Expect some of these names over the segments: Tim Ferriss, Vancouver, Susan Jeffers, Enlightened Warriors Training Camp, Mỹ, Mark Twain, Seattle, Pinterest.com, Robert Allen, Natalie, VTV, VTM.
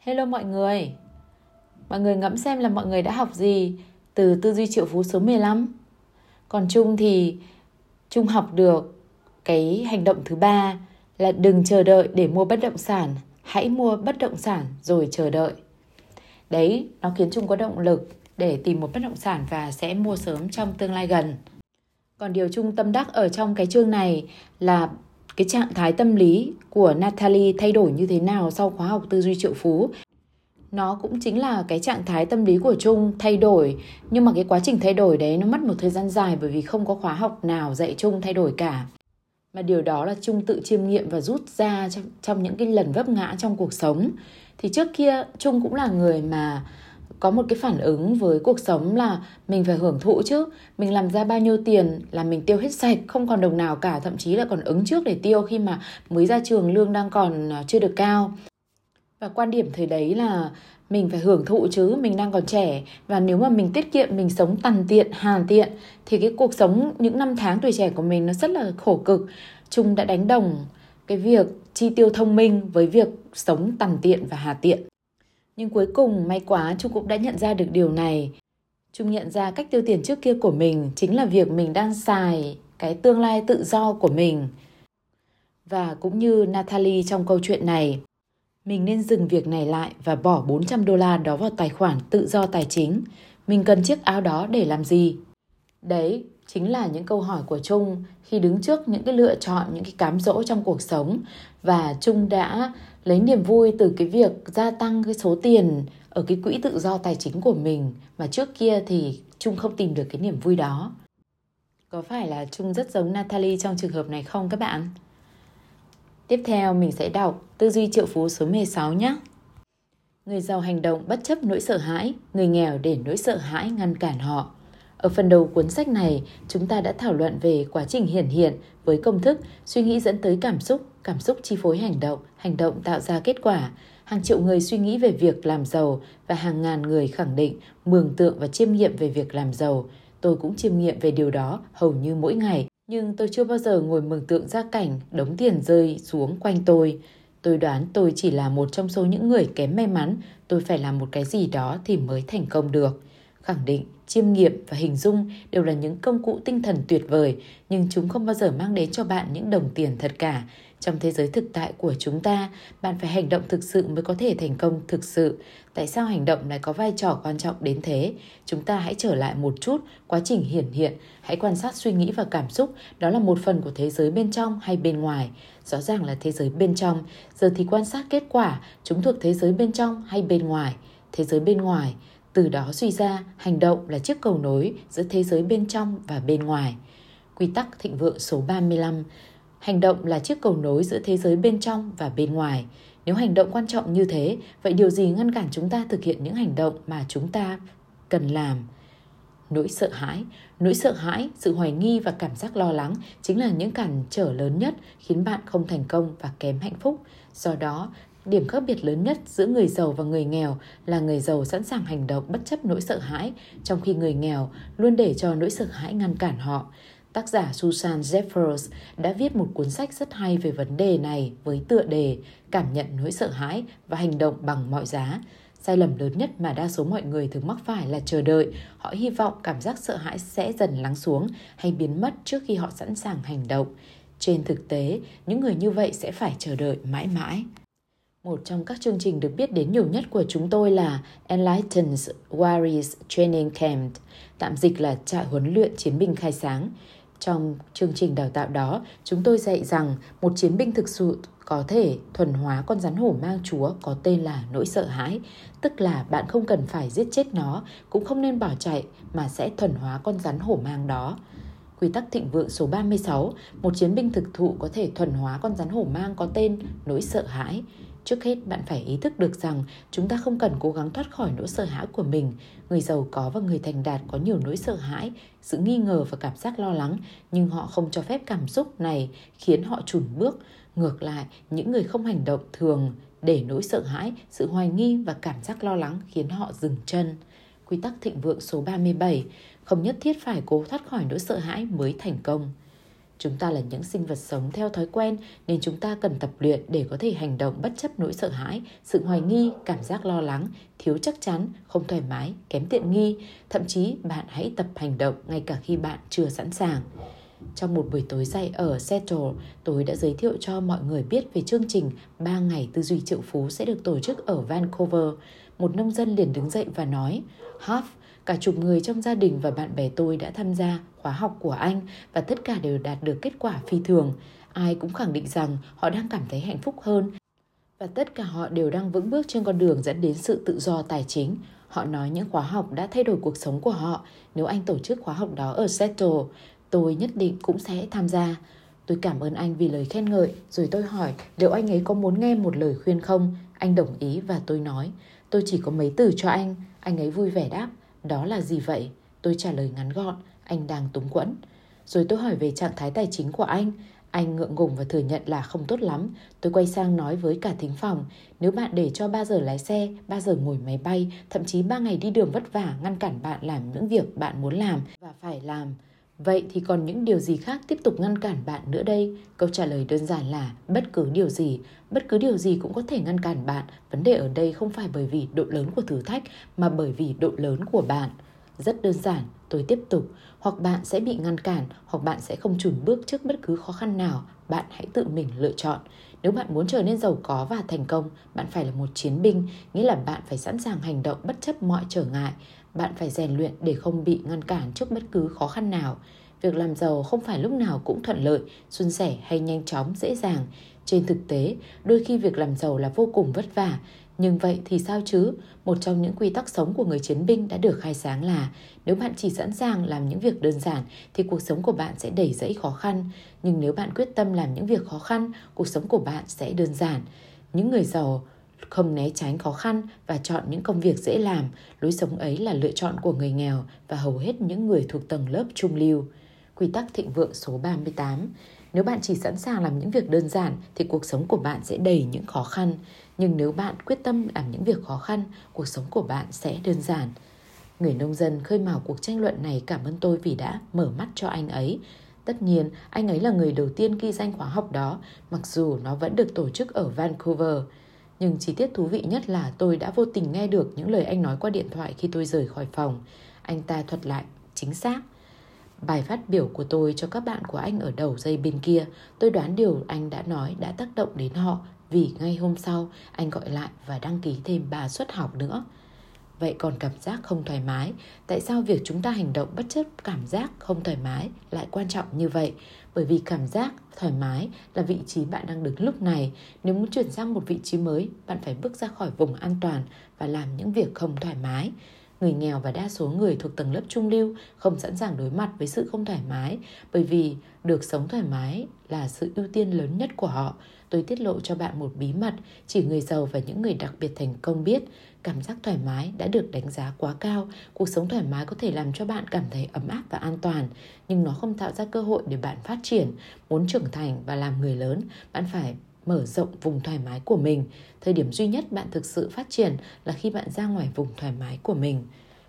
Hello mọi người ngẫm xem là mọi người đã học gì từ tư duy triệu phú số 15. Còn Trung thì Trung học được cái hành động thứ 3 là đừng chờ đợi để mua bất động sản, hãy mua bất động sản rồi chờ đợi. Đấy, nó khiến Trung có động lực để tìm một bất động sản và sẽ mua sớm trong tương lai gần. Còn điều Trung tâm đắc ở trong cái chương này là cái trạng thái tâm lý của Natalie thay đổi như thế nào sau khóa học tư duy triệu phú. Nó cũng chính là cái trạng thái tâm lý của Trung thay đổi, nhưng mà cái quá trình thay đổi đấy nó mất một thời gian dài bởi vì không có khóa học nào dạy Trung thay đổi cả. Mà điều đó là Trung tự chiêm nghiệm và rút ra trong những cái lần vấp ngã trong cuộc sống. Thì trước kia Trung cũng là người mà có một cái phản ứng với cuộc sống là mình phải hưởng thụ chứ. Mình làm ra bao nhiêu tiền là mình tiêu hết sạch, không còn đồng nào cả, thậm chí là còn ứng trước để tiêu khi mà mới ra trường lương đang còn chưa được cao. Và quan điểm thời đấy là mình phải hưởng thụ chứ, mình đang còn trẻ. Và nếu mà mình tiết kiệm, mình sống tằn tiện, hàn tiện thì cái cuộc sống những năm tháng tuổi trẻ của mình nó rất là khổ cực. Trung đã đánh đồng cái việc chi tiêu thông minh với việc sống tằn tiện và hà tiện. Nhưng cuối cùng may quá Trung cũng đã nhận ra được điều này. Trung nhận ra cách tiêu tiền trước kia của mình chính là việc mình đang xài cái tương lai tự do của mình. Và cũng như Natalie trong câu chuyện này, mình nên dừng việc này lại và bỏ $400 đó vào tài khoản tự do tài chính. Mình cần chiếc áo đó để làm gì? Đấy chính là những câu hỏi của Trung khi đứng trước những cái lựa chọn, những cái cám dỗ trong cuộc sống. Và Trung đã lấy niềm vui từ cái việc gia tăng cái số tiền ở cái quỹ tự do tài chính của mình. Mà trước kia thì Trung không tìm được cái niềm vui đó. Có phải là Trung rất giống Natalie trong trường hợp này không các bạn? Tiếp theo mình sẽ đọc tư duy triệu phú số 16 nhé. Người giàu hành động bất chấp nỗi sợ hãi, người nghèo để nỗi sợ hãi ngăn cản họ. Ở phần đầu cuốn sách này, chúng ta đã thảo luận về quá trình hiển hiện với công thức suy nghĩ dẫn tới cảm xúc chi phối hành động tạo ra kết quả. Hàng triệu người suy nghĩ về việc làm giàu và hàng ngàn người khẳng định, mường tượng và chiêm nghiệm về việc làm giàu. Tôi cũng chiêm nghiệm về điều đó hầu như mỗi ngày. Nhưng tôi chưa bao giờ ngồi mường tượng ra cảnh đống tiền rơi xuống quanh tôi. Tôi đoán tôi chỉ là một trong số những người kém may mắn. Tôi phải làm một cái gì đó thì mới thành công được. Khẳng định, chiêm nghiệm và hình dung đều là những công cụ tinh thần tuyệt vời, nhưng chúng không bao giờ mang đến cho bạn những đồng tiền thật cả. Trong thế giới thực tại của chúng ta, bạn phải hành động thực sự mới có thể thành công thực sự. Tại sao hành động lại có vai trò quan trọng đến thế? Chúng ta hãy trở lại một chút quá trình hiển hiện, hãy quan sát suy nghĩ và cảm xúc. Đó là một phần của thế giới bên trong hay bên ngoài? Rõ ràng là thế giới bên trong. Giờ thì quan sát kết quả, chúng thuộc thế giới bên trong hay bên ngoài? Thế giới bên ngoài. Từ đó suy ra, hành động là chiếc cầu nối giữa thế giới bên trong và bên ngoài. Quy tắc thịnh vượng số 35. Hành động là chiếc cầu nối giữa thế giới bên trong và bên ngoài. Nếu hành động quan trọng như thế, vậy điều gì ngăn cản chúng ta thực hiện những hành động mà chúng ta cần làm? Nỗi sợ hãi. Nỗi sợ hãi, sự hoài nghi và cảm giác lo lắng chính là những cản trở lớn nhất khiến bạn không thành công và kém hạnh phúc. Do đó, điểm khác biệt lớn nhất giữa người giàu và người nghèo là người giàu sẵn sàng hành động bất chấp nỗi sợ hãi, trong khi người nghèo luôn để cho nỗi sợ hãi ngăn cản họ. Tác giả Susan Jeffers đã viết một cuốn sách rất hay về vấn đề này với tựa đề Cảm nhận nỗi sợ hãi và hành động bằng mọi giá. Sai lầm lớn nhất mà đa số mọi người thường mắc phải là chờ đợi. Họ hy vọng cảm giác sợ hãi sẽ dần lắng xuống hay biến mất trước khi họ sẵn sàng hành động. Trên thực tế, những người như vậy sẽ phải chờ đợi mãi mãi. Một trong các chương trình được biết đến nhiều nhất của chúng tôi là Enlightened Warriors Training Camp, tạm dịch là trại huấn luyện chiến binh khai sáng. Trong chương trình đào tạo đó, chúng tôi dạy rằng một chiến binh thực sự có thể thuần hóa con rắn hổ mang chúa có tên là nỗi sợ hãi. Tức là bạn không cần phải giết chết nó, cũng không nên bỏ chạy mà sẽ thuần hóa con rắn hổ mang đó. Quy tắc thịnh vượng số 36, một chiến binh thực thụ có thể thuần hóa con rắn hổ mang có tên nỗi sợ hãi. Trước hết, bạn phải ý thức được rằng chúng ta không cần cố gắng thoát khỏi nỗi sợ hãi của mình. Người giàu có và người thành đạt có nhiều nỗi sợ hãi, sự nghi ngờ và cảm giác lo lắng, nhưng họ không cho phép cảm xúc này khiến họ chùn bước. Ngược lại, những người không hành động thường để nỗi sợ hãi, sự hoài nghi và cảm giác lo lắng khiến họ dừng chân. Quy tắc thịnh vượng số 37, không nhất thiết phải cố thoát khỏi nỗi sợ hãi mới thành công. Chúng ta là những sinh vật sống theo thói quen nên chúng ta cần tập luyện để có thể hành động bất chấp nỗi sợ hãi, sự hoài nghi, cảm giác lo lắng, thiếu chắc chắn, không thoải mái, kém tiện nghi. Thậm chí bạn hãy tập hành động ngay cả khi bạn chưa sẵn sàng. Trong một buổi tối dạy ở Seattle, tôi đã giới thiệu cho mọi người biết về chương trình 3 ngày tư duy triệu phú sẽ được tổ chức ở Vancouver. Một nông dân liền đứng dậy và nói, Half, cả chục người trong gia đình và bạn bè tôi đã tham gia khóa học của anh và tất cả đều đạt được kết quả phi thường. Ai cũng khẳng định rằng họ đang cảm thấy hạnh phúc hơn và tất cả họ đều đang vững bước trên con đường dẫn đến sự tự do tài chính. Họ nói những khóa học đã thay đổi cuộc sống của họ. Nếu anh tổ chức khóa học đó ở Seattle, tôi nhất định cũng sẽ tham gia. Tôi cảm ơn anh vì lời khen ngợi, rồi tôi hỏi liệu anh ấy có muốn nghe một lời khuyên không? Anh đồng ý và tôi nói, tôi chỉ có mấy từ cho anh. Anh ấy vui vẻ đáp, đó là gì vậy? Tôi trả lời ngắn gọn, anh đang túng quẫn. Rồi tôi hỏi về trạng thái tài chính của anh. Anh ngượng ngùng và thừa nhận là không tốt lắm. Tôi quay sang nói với cả thính phòng, nếu bạn để cho 3 giờ lái xe, 3 giờ ngồi máy bay, thậm chí 3 ngày đi đường vất vả ngăn cản bạn làm những việc bạn muốn làm và phải làm, vậy thì còn những điều gì khác tiếp tục ngăn cản bạn nữa đây? Câu trả lời đơn giản là bất cứ điều gì cũng có thể ngăn cản bạn. Vấn đề ở đây không phải bởi vì độ lớn của thử thách mà bởi vì độ lớn của bạn. Rất đơn giản, tôi tiếp tục, hoặc bạn sẽ bị ngăn cản, hoặc bạn sẽ không chùn bước trước bất cứ khó khăn nào, bạn hãy tự mình lựa chọn. Nếu bạn muốn trở nên giàu có và thành công, bạn phải là một chiến binh, nghĩa là bạn phải sẵn sàng hành động bất chấp mọi trở ngại. Bạn phải rèn luyện để không bị ngăn cản trước bất cứ khó khăn nào. Việc làm giàu không phải lúc nào cũng thuận lợi, suôn sẻ hay nhanh chóng, dễ dàng. Trên thực tế, đôi khi việc làm giàu là vô cùng vất vả. Nhưng vậy thì sao chứ? Một trong những quy tắc sống của người chiến binh đã được khai sáng là nếu bạn chỉ sẵn sàng làm những việc đơn giản thì cuộc sống của bạn sẽ đầy rẫy khó khăn. Nhưng nếu bạn quyết tâm làm những việc khó khăn, cuộc sống của bạn sẽ đơn giản. Những người giàu không né tránh khó khăn và chọn những công việc dễ làm. Lối sống ấy là lựa chọn của người nghèo và hầu hết những người thuộc tầng lớp trung lưu. Quy tắc thịnh vượng số 38. Nếu bạn chỉ sẵn sàng làm những việc đơn giản thì cuộc sống của bạn sẽ đầy những khó khăn. Nhưng nếu bạn quyết tâm làm những việc khó khăn, cuộc sống của bạn sẽ đơn giản. Người nông dân khơi mào cuộc tranh luận này cảm ơn tôi vì đã mở mắt cho anh ấy. Tất nhiên, anh ấy là người đầu tiên ghi danh khóa học đó, mặc dù nó vẫn được tổ chức ở Vancouver. Nhưng chi tiết thú vị nhất là tôi đã vô tình nghe được những lời anh nói qua điện thoại khi tôi rời khỏi phòng. Anh ta thuật lại chính xác bài phát biểu của tôi cho các bạn của anh ở đầu dây bên kia. Tôi đoán điều anh đã nói đã tác động đến họ vì ngay hôm sau anh gọi lại và đăng ký thêm 3 suất học nữa. Vậy còn cảm giác không thoải mái, tại sao việc chúng ta hành động bất chấp cảm giác không thoải mái lại quan trọng như vậy? Bởi vì cảm giác thoải mái là vị trí bạn đang đứng lúc này. Nếu muốn chuyển sang một vị trí mới, bạn phải bước ra khỏi vùng an toàn và làm những việc không thoải mái. Người nghèo và đa số người thuộc tầng lớp trung lưu không sẵn sàng đối mặt với sự không thoải mái bởi vì được sống thoải mái là sự ưu tiên lớn nhất của họ. Tôi tiết lộ cho bạn một bí mật, chỉ người giàu và những người đặc biệt thành công biết. Cảm giác thoải mái đã được đánh giá quá cao. Cuộc sống thoải mái có thể làm cho bạn cảm thấy ấm áp và an toàn, nhưng nó không tạo ra cơ hội để bạn phát triển. Muốn trưởng thành và làm người lớn, bạn phải mở rộng vùng thoải mái của mình. Thời điểm duy nhất bạn thực sự phát triển là khi bạn ra ngoài vùng thoải mái của mình.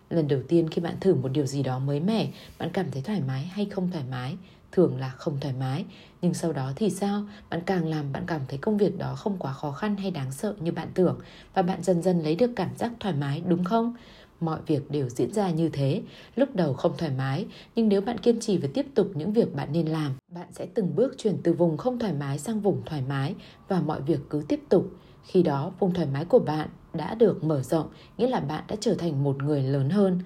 Lần đầu tiên khi bạn thử một điều gì đó mới mẻ, bạn cảm thấy thoải mái hay không thoải mái? Thường là không thoải mái. Nhưng sau đó thì sao? Bạn càng làm, bạn cảm thấy công việc đó không quá khó khăn hay đáng sợ như bạn tưởng và bạn dần dần lấy được cảm giác thoải mái, đúng không? Mọi việc đều diễn ra như thế. Lúc đầu không thoải mái, nhưng nếu bạn kiên trì và tiếp tục những việc bạn nên làm, bạn sẽ từng bước chuyển từ vùng không thoải mái sang vùng thoải mái và mọi việc cứ tiếp tục. Khi đó, vùng thoải mái của bạn đã được mở rộng, nghĩa là bạn đã trở thành một người lớn hơn.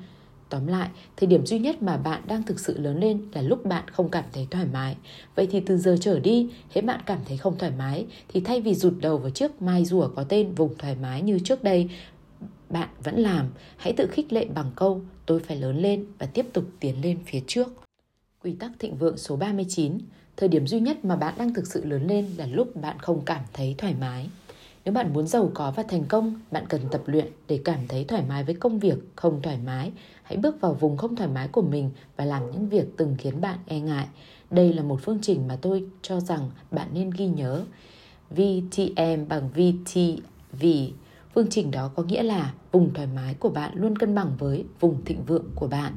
Tóm lại, thời điểm duy nhất mà bạn đang thực sự lớn lên là lúc bạn không cảm thấy thoải mái. Vậy thì từ giờ trở đi, hễ bạn cảm thấy không thoải mái thì thay vì rụt đầu vào chiếc mai rùa có tên vùng thoải mái như trước đây, bạn vẫn làm, hãy tự khích lệ bằng câu tôi phải lớn lên và tiếp tục tiến lên phía trước. Quy tắc thịnh vượng số 39. Thời điểm duy nhất mà bạn đang thực sự lớn lên là lúc bạn không cảm thấy thoải mái. Nếu bạn muốn giàu có và thành công, bạn cần tập luyện để cảm thấy thoải mái với công việc không thoải mái. Hãy bước vào vùng không thoải mái của mình và làm những việc từng khiến bạn e ngại. Đây là một phương trình mà tôi cho rằng bạn nên ghi nhớ. VTM bằng VTV. Phương trình đó có nghĩa là vùng thoải mái của bạn luôn cân bằng với vùng thịnh vượng của bạn.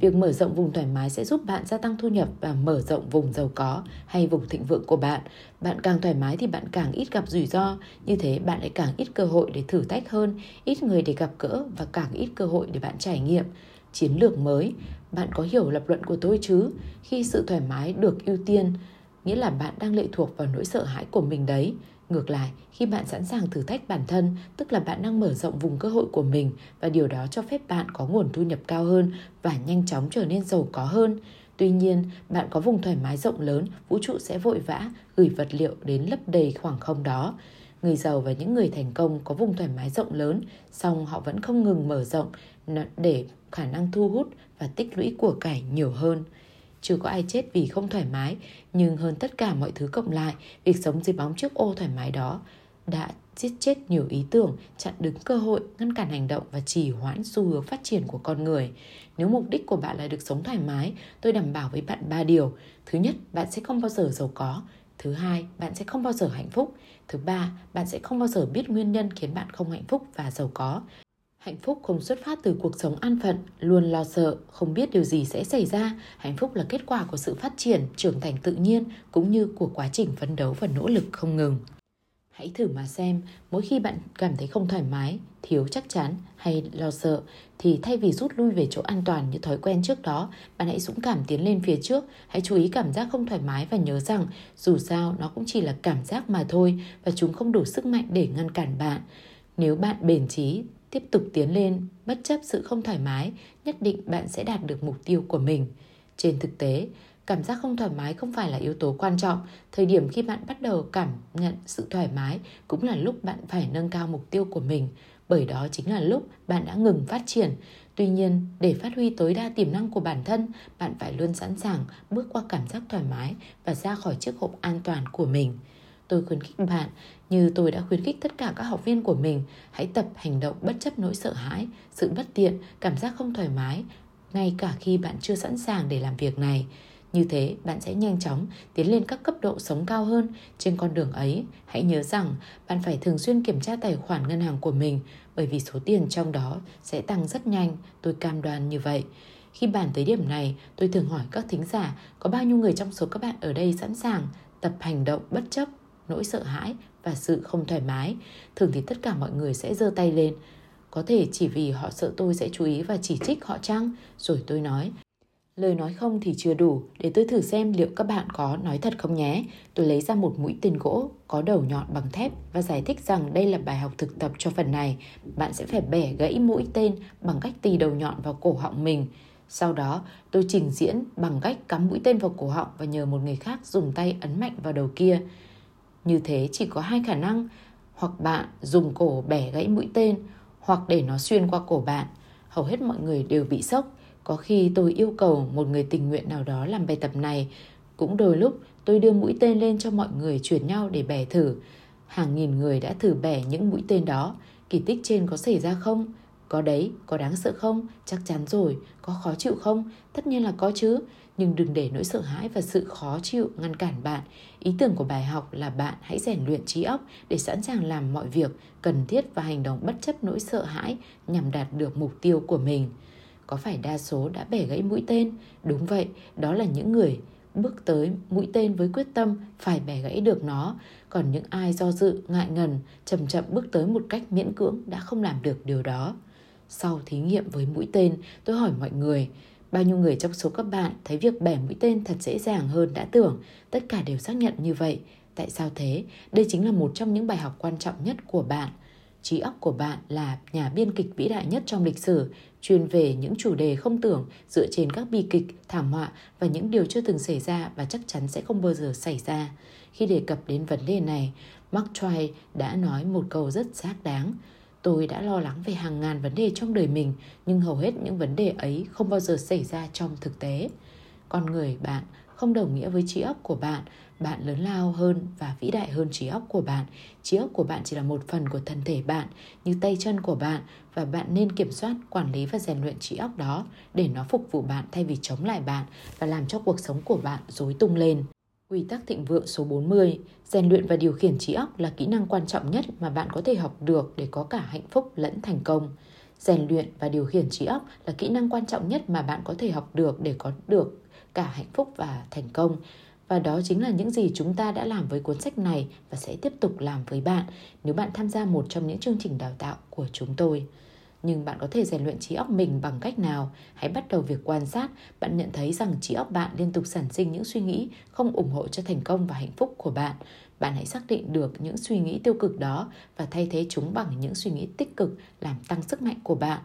Việc mở rộng vùng thoải mái sẽ giúp bạn gia tăng thu nhập và mở rộng vùng giàu có hay vùng thịnh vượng của bạn. Bạn càng thoải mái thì bạn càng ít gặp rủi ro, như thế bạn lại càng ít cơ hội để thử thách hơn, ít người để gặp gỡ và càng ít cơ hội để bạn trải nghiệm. Chiến lược mới, bạn có hiểu lập luận của tôi chứ? Khi sự thoải mái được ưu tiên, nghĩa là bạn đang lệ thuộc vào nỗi sợ hãi của mình đấy. Ngược lại, khi bạn sẵn sàng thử thách bản thân, tức là bạn đang mở rộng vùng cơ hội của mình và điều đó cho phép bạn có nguồn thu nhập cao hơn và nhanh chóng trở nên giàu có hơn. Tuy nhiên, bạn có vùng thoải mái rộng lớn, vũ trụ sẽ vội vã gửi vật liệu đến lấp đầy khoảng không đó. Người giàu và những người thành công có vùng thoải mái rộng lớn, song họ vẫn không ngừng mở rộng để khả năng thu hút và tích lũy của cải nhiều hơn. Chưa có ai chết vì không thoải mái, nhưng hơn tất cả mọi thứ cộng lại, việc sống dưới bóng chiếc ô thoải mái đó đã giết chết nhiều ý tưởng, chặn đứng cơ hội, ngăn cản hành động và trì hoãn xu hướng phát triển của con người. Nếu mục đích của bạn là được sống thoải mái, tôi đảm bảo với bạn 3 điều. Thứ nhất, bạn sẽ không bao giờ giàu có. Thứ hai, bạn sẽ không bao giờ hạnh phúc. Thứ ba, bạn sẽ không bao giờ biết nguyên nhân khiến bạn không hạnh phúc và giàu có. Hạnh phúc không xuất phát từ cuộc sống an phận, luôn lo sợ, không biết điều gì sẽ xảy ra. Hạnh phúc là kết quả của sự phát triển, trưởng thành tự nhiên, cũng như của quá trình phấn đấu và nỗ lực không ngừng. Hãy thử mà xem, mỗi khi bạn cảm thấy không thoải mái, thiếu chắc chắn hay lo sợ, thì thay vì rút lui về chỗ an toàn như thói quen trước đó, bạn hãy dũng cảm tiến lên phía trước. Hãy chú ý cảm giác không thoải mái và nhớ rằng dù sao nó cũng chỉ là cảm giác mà thôi và chúng không đủ sức mạnh để ngăn cản bạn. Nếu bạn bền chí, tiếp tục tiến lên, bất chấp sự không thoải mái, nhất định bạn sẽ đạt được mục tiêu của mình. Trên thực tế, cảm giác không thoải mái không phải là yếu tố quan trọng. Thời điểm khi bạn bắt đầu cảm nhận sự thoải mái cũng là lúc bạn phải nâng cao mục tiêu của mình, bởi đó chính là lúc bạn đã ngừng phát triển. Tuy nhiên, để phát huy tối đa tiềm năng của bản thân, bạn phải luôn sẵn sàng bước qua cảm giác thoải mái và ra khỏi chiếc hộp an toàn của mình. Tôi khuyến khích bạn, như tôi đã khuyến khích tất cả các học viên của mình, hãy tập hành động bất chấp nỗi sợ hãi, sự bất tiện, cảm giác không thoải mái, ngay cả khi bạn chưa sẵn sàng để làm việc này. Như thế, bạn sẽ nhanh chóng tiến lên các cấp độ sống cao hơn. Trên con đường ấy, hãy nhớ rằng bạn phải thường xuyên kiểm tra tài khoản ngân hàng của mình, bởi vì số tiền trong đó sẽ tăng rất nhanh, tôi cam đoan như vậy. Khi bàn tới điểm này, tôi thường hỏi các thính giả có bao nhiêu người trong số các bạn ở đây sẵn sàng tập hành động bất chấp nỗi sợ hãi và sự không thoải mái. Thường thì tất cả mọi người sẽ giơ tay lên. Có thể chỉ vì họ sợ tôi sẽ chú ý và chỉ trích họ chăng? Rồi tôi nói, lời nói không thì chưa đủ, để tôi thử xem liệu các bạn có nói thật không nhé. Tôi lấy ra một mũi tên gỗ có đầu nhọn bằng thép và giải thích rằng đây là bài học thực tập cho phần này. Bạn sẽ phải bẻ gãy mũi tên bằng cách tì đầu nhọn vào cổ họng mình. Sau đó, tôi trình diễn bằng cách cắm mũi tên vào cổ họng và nhờ một người khác dùng tay ấn mạnh vào đầu kia. Như thế chỉ có hai khả năng, hoặc bạn dùng cổ bẻ gãy mũi tên, hoặc để nó xuyên qua cổ bạn. Hầu hết mọi người đều bị sốc. Có khi tôi yêu cầu một người tình nguyện nào đó làm bài tập này. Cũng đôi lúc tôi đưa mũi tên lên cho mọi người chuyển nhau để bẻ thử. Hàng nghìn người đã thử bẻ những mũi tên đó. Kỳ tích trên có xảy ra không? Có đấy, có đáng sợ không? Chắc chắn rồi. Có khó chịu không? Tất nhiên là có chứ. Nhưng đừng để nỗi sợ hãi và sự khó chịu ngăn cản bạn. Ý tưởng của bài học là bạn hãy rèn luyện trí óc để sẵn sàng làm mọi việc cần thiết và hành động bất chấp nỗi sợ hãi nhằm đạt được mục tiêu của mình. Có phải đa số đã bẻ gãy mũi tên? Đúng vậy, đó là những người bước tới mũi tên với quyết tâm phải bẻ gãy được nó. Còn những ai do dự, ngại ngần, chậm chậm bước tới một cách miễn cưỡng đã không làm được điều đó. Sau thí nghiệm với mũi tên, tôi hỏi mọi người, bao nhiêu người trong số các bạn thấy việc bẻ mũi tên thật dễ dàng hơn đã tưởng? Tất cả đều xác nhận như vậy. Tại sao thế? Đây chính là một trong những bài học quan trọng nhất của bạn. Trí óc của bạn là nhà biên kịch vĩ đại nhất trong lịch sử, chuyên về những chủ đề không tưởng dựa trên các bi kịch, thảm họa và những điều chưa từng xảy ra và chắc chắn sẽ không bao giờ xảy ra. Khi đề cập đến vấn đề này, Mark Twain đã nói một câu rất xác đáng. Tôi đã lo lắng về hàng ngàn vấn đề trong đời mình, nhưng hầu hết những vấn đề ấy không bao giờ xảy ra trong thực tế. Con người bạn không đồng nghĩa với trí óc của bạn. Bạn lớn lao hơn và vĩ đại hơn trí óc của bạn. Trí óc của bạn chỉ là một phần của thân thể bạn, như tay chân của bạn, và bạn nên kiểm soát, quản lý và rèn luyện trí óc đó để nó phục vụ bạn thay vì chống lại bạn và làm cho cuộc sống của bạn rối tung lên. Quy tắc thịnh vượng số 40, rèn luyện và điều khiển trí óc là kỹ năng quan trọng nhất mà bạn có thể học được để có cả hạnh phúc lẫn thành công. Rèn luyện và điều khiển trí óc là kỹ năng quan trọng nhất mà bạn có thể học được để có được cả hạnh phúc và thành công. Và đó chính là những gì chúng ta đã làm với cuốn sách này và sẽ tiếp tục làm với bạn nếu bạn tham gia một trong những chương trình đào tạo của chúng tôi. Nhưng bạn có thể rèn luyện trí óc mình bằng cách nào? Hãy bắt đầu việc quan sát. Bạn nhận thấy rằng trí óc bạn liên tục sản sinh những suy nghĩ không ủng hộ cho thành công và hạnh phúc của bạn. Bạn hãy xác định được những suy nghĩ tiêu cực đó và thay thế chúng bằng những suy nghĩ tích cực làm tăng sức mạnh của bạn.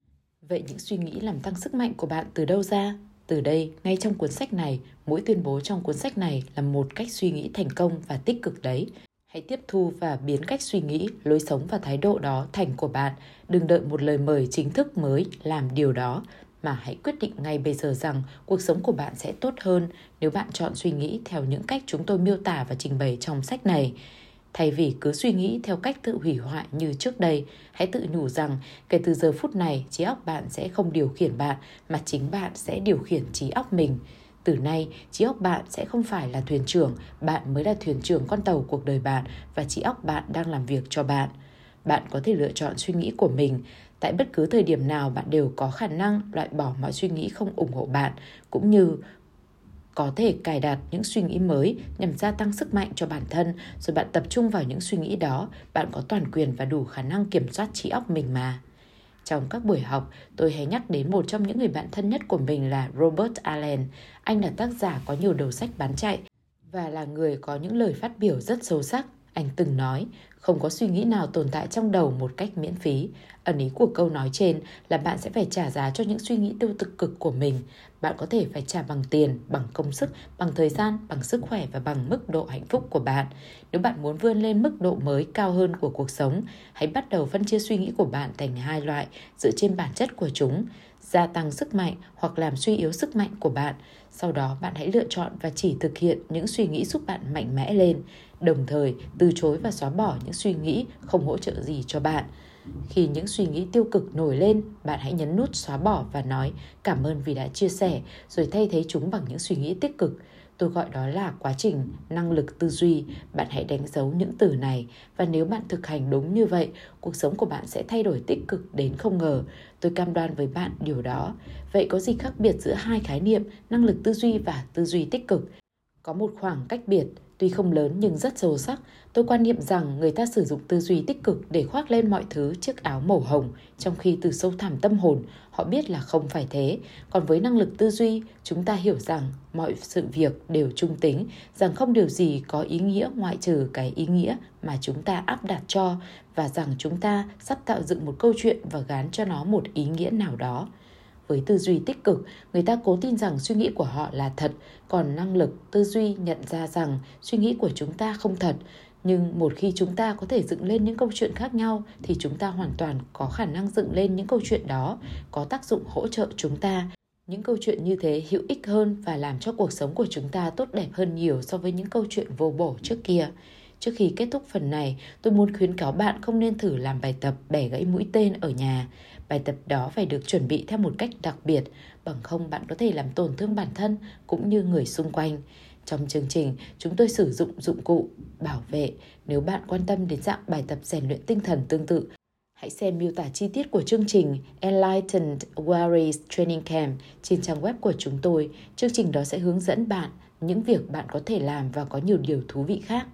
Vậy những suy nghĩ làm tăng sức mạnh của bạn từ đâu ra? Từ đây, ngay trong cuốn sách này, mỗi tuyên bố trong cuốn sách này là một cách suy nghĩ thành công và tích cực đấy. Hãy tiếp thu và biến cách suy nghĩ, lối sống và thái độ đó thành của bạn. Đừng đợi một lời mời chính thức mới làm điều đó, mà hãy quyết định ngay bây giờ rằng cuộc sống của bạn sẽ tốt hơn nếu bạn chọn suy nghĩ theo những cách chúng tôi miêu tả và trình bày trong sách này. Thay vì cứ suy nghĩ theo cách tự hủy hoại như trước đây, hãy tự nhủ rằng kể từ giờ phút này, trí óc bạn sẽ không điều khiển bạn, mà chính bạn sẽ điều khiển trí óc mình. Từ nay, trí óc bạn sẽ không phải là thuyền trưởng, bạn mới là thuyền trưởng con tàu cuộc đời bạn và trí óc bạn đang làm việc cho bạn. Bạn có thể lựa chọn suy nghĩ của mình. Tại bất cứ thời điểm nào, bạn đều có khả năng loại bỏ mọi suy nghĩ không ủng hộ bạn, cũng như có thể cài đặt những suy nghĩ mới nhằm gia tăng sức mạnh cho bản thân, rồi bạn tập trung vào những suy nghĩ đó. Bạn có toàn quyền và đủ khả năng kiểm soát trí óc mình mà. Trong các buổi học, tôi hay nhắc đến một trong những người bạn thân nhất của mình là Robert Allen. Anh là tác giả có nhiều đầu sách bán chạy và là người có những lời phát biểu rất sâu sắc. Anh từng nói, không có suy nghĩ nào tồn tại trong đầu một cách miễn phí. Ẩn ý của câu nói trên là bạn sẽ phải trả giá cho những suy nghĩ tiêu cực của mình. Bạn có thể phải trả bằng tiền, bằng công sức, bằng thời gian, bằng sức khỏe và bằng mức độ hạnh phúc của bạn. Nếu bạn muốn vươn lên mức độ mới cao hơn của cuộc sống, hãy bắt đầu phân chia suy nghĩ của bạn thành hai loại dựa trên bản chất của chúng: gia tăng sức mạnh hoặc làm suy yếu sức mạnh của bạn. Sau đó bạn hãy lựa chọn và chỉ thực hiện những suy nghĩ giúp bạn mạnh mẽ lên, đồng thời từ chối và xóa bỏ những suy nghĩ không hỗ trợ gì cho bạn. Khi những suy nghĩ tiêu cực nổi lên, bạn hãy nhấn nút xóa bỏ và nói cảm ơn vì đã chia sẻ, rồi thay thế chúng bằng những suy nghĩ tích cực. Tôi gọi đó là quá trình năng lực tư duy. Bạn hãy đánh dấu những từ này, và nếu bạn thực hành đúng như vậy, cuộc sống của bạn sẽ thay đổi tích cực đến không ngờ. Tôi cam đoan với bạn điều đó. Vậy có gì khác biệt giữa hai khái niệm năng lực tư duy và tư duy tích cực? Có một khoảng cách biệt, tuy không lớn nhưng rất sâu sắc. Tôi quan niệm rằng người ta sử dụng tư duy tích cực để khoác lên mọi thứ chiếc áo màu hồng, trong khi từ sâu thẳm tâm hồn, họ biết là không phải thế. Còn với năng lực tư duy, chúng ta hiểu rằng mọi sự việc đều trung tính, rằng không điều gì có ý nghĩa ngoại trừ cái ý nghĩa mà chúng ta áp đặt cho, và rằng chúng ta sắp tạo dựng một câu chuyện và gán cho nó một ý nghĩa nào đó. Với tư duy tích cực, người ta cố tin rằng suy nghĩ của họ là thật, còn năng lực tư duy nhận ra rằng suy nghĩ của chúng ta không thật. Nhưng một khi chúng ta có thể dựng lên những câu chuyện khác nhau, thì chúng ta hoàn toàn có khả năng dựng lên những câu chuyện đó, có tác dụng hỗ trợ chúng ta. Những câu chuyện như thế hữu ích hơn và làm cho cuộc sống của chúng ta tốt đẹp hơn nhiều so với những câu chuyện vô bổ trước kia. Trước khi kết thúc phần này, tôi muốn khuyến cáo bạn không nên thử làm bài tập bẻ gãy mũi tên ở nhà. Bài tập đó phải được chuẩn bị theo một cách đặc biệt, bằng không bạn có thể làm tổn thương bản thân cũng như người xung quanh. Trong chương trình, chúng tôi sử dụng dụng cụ bảo vệ. Nếu bạn quan tâm đến dạng bài tập rèn luyện tinh thần tương tự, hãy xem miêu tả chi tiết của chương trình Enlightened Warriors Training Camp trên trang web của chúng tôi. Chương trình đó sẽ hướng dẫn bạn những việc bạn có thể làm và có nhiều điều thú vị khác.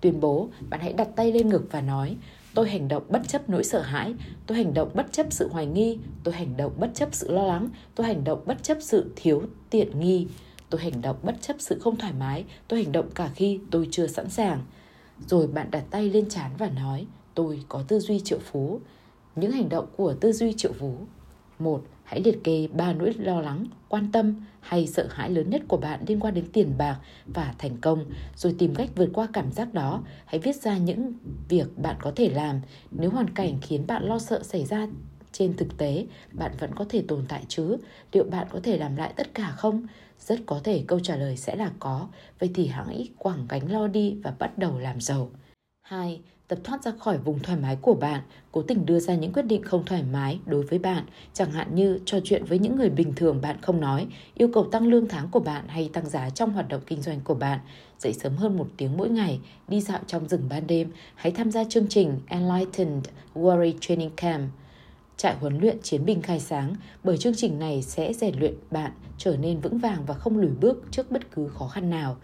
Tuyên bố, bạn hãy đặt tay lên ngực và nói: tôi hành động bất chấp nỗi sợ hãi, tôi hành động bất chấp sự hoài nghi, tôi hành động bất chấp sự lo lắng, tôi hành động bất chấp sự thiếu tiện nghi, tôi hành động bất chấp sự không thoải mái, tôi hành động cả khi tôi chưa sẵn sàng. Rồi bạn đặt tay lên trán và nói: tôi có tư duy triệu phú. Những hành động của tư duy triệu phú. 1. Hãy liệt kê 3 nỗi lo lắng, quan tâm hay sợ hãi lớn nhất của bạn liên quan đến tiền bạc và thành công, rồi tìm cách vượt qua cảm giác đó. Hãy viết ra những việc bạn có thể làm. Nếu hoàn cảnh khiến bạn lo sợ xảy ra trên thực tế, bạn vẫn có thể tồn tại chứ? Liệu bạn có thể làm lại tất cả không? Rất có thể câu trả lời sẽ là có. Vậy thì hãy quẳng gánh lo đi và bắt đầu làm giàu. 2. Tập thoát ra khỏi vùng thoải mái của bạn, cố tình đưa ra những quyết định không thoải mái đối với bạn, chẳng hạn như trò chuyện với những người bình thường bạn không nói, yêu cầu tăng lương tháng của bạn hay tăng giá trong hoạt động kinh doanh của bạn, dậy sớm hơn 1 tiếng mỗi ngày, đi dạo trong rừng ban đêm. Hãy tham gia chương trình Enlightened Warrior Training Camp. Trại huấn luyện chiến binh khai sáng bởi chương trình này sẽ rèn luyện bạn trở nên vững vàng và không lùi bước trước bất cứ khó khăn nào.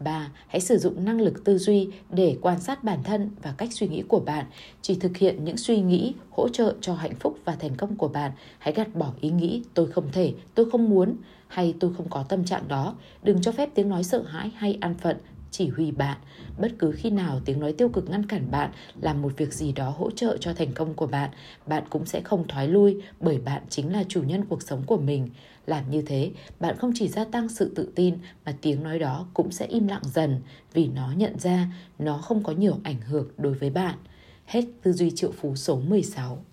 3. Hãy sử dụng năng lực tư duy để quan sát bản thân và cách suy nghĩ của bạn. Chỉ thực hiện những suy nghĩ hỗ trợ cho hạnh phúc và thành công của bạn. Hãy gạt bỏ ý nghĩ tôi không thể, tôi không muốn hay tôi không có tâm trạng đó. Đừng cho phép tiếng nói sợ hãi hay an phận chỉ huy bạn. Bất cứ khi nào tiếng nói tiêu cực ngăn cản bạn làm một việc gì đó hỗ trợ cho thành công của bạn, bạn cũng sẽ không thoái lui bởi bạn chính là chủ nhân cuộc sống của mình. Làm như thế, bạn không chỉ gia tăng sự tự tin mà tiếng nói đó cũng sẽ im lặng dần vì nó nhận ra nó không có nhiều ảnh hưởng đối với bạn. Hết tư duy triệu phú số 16.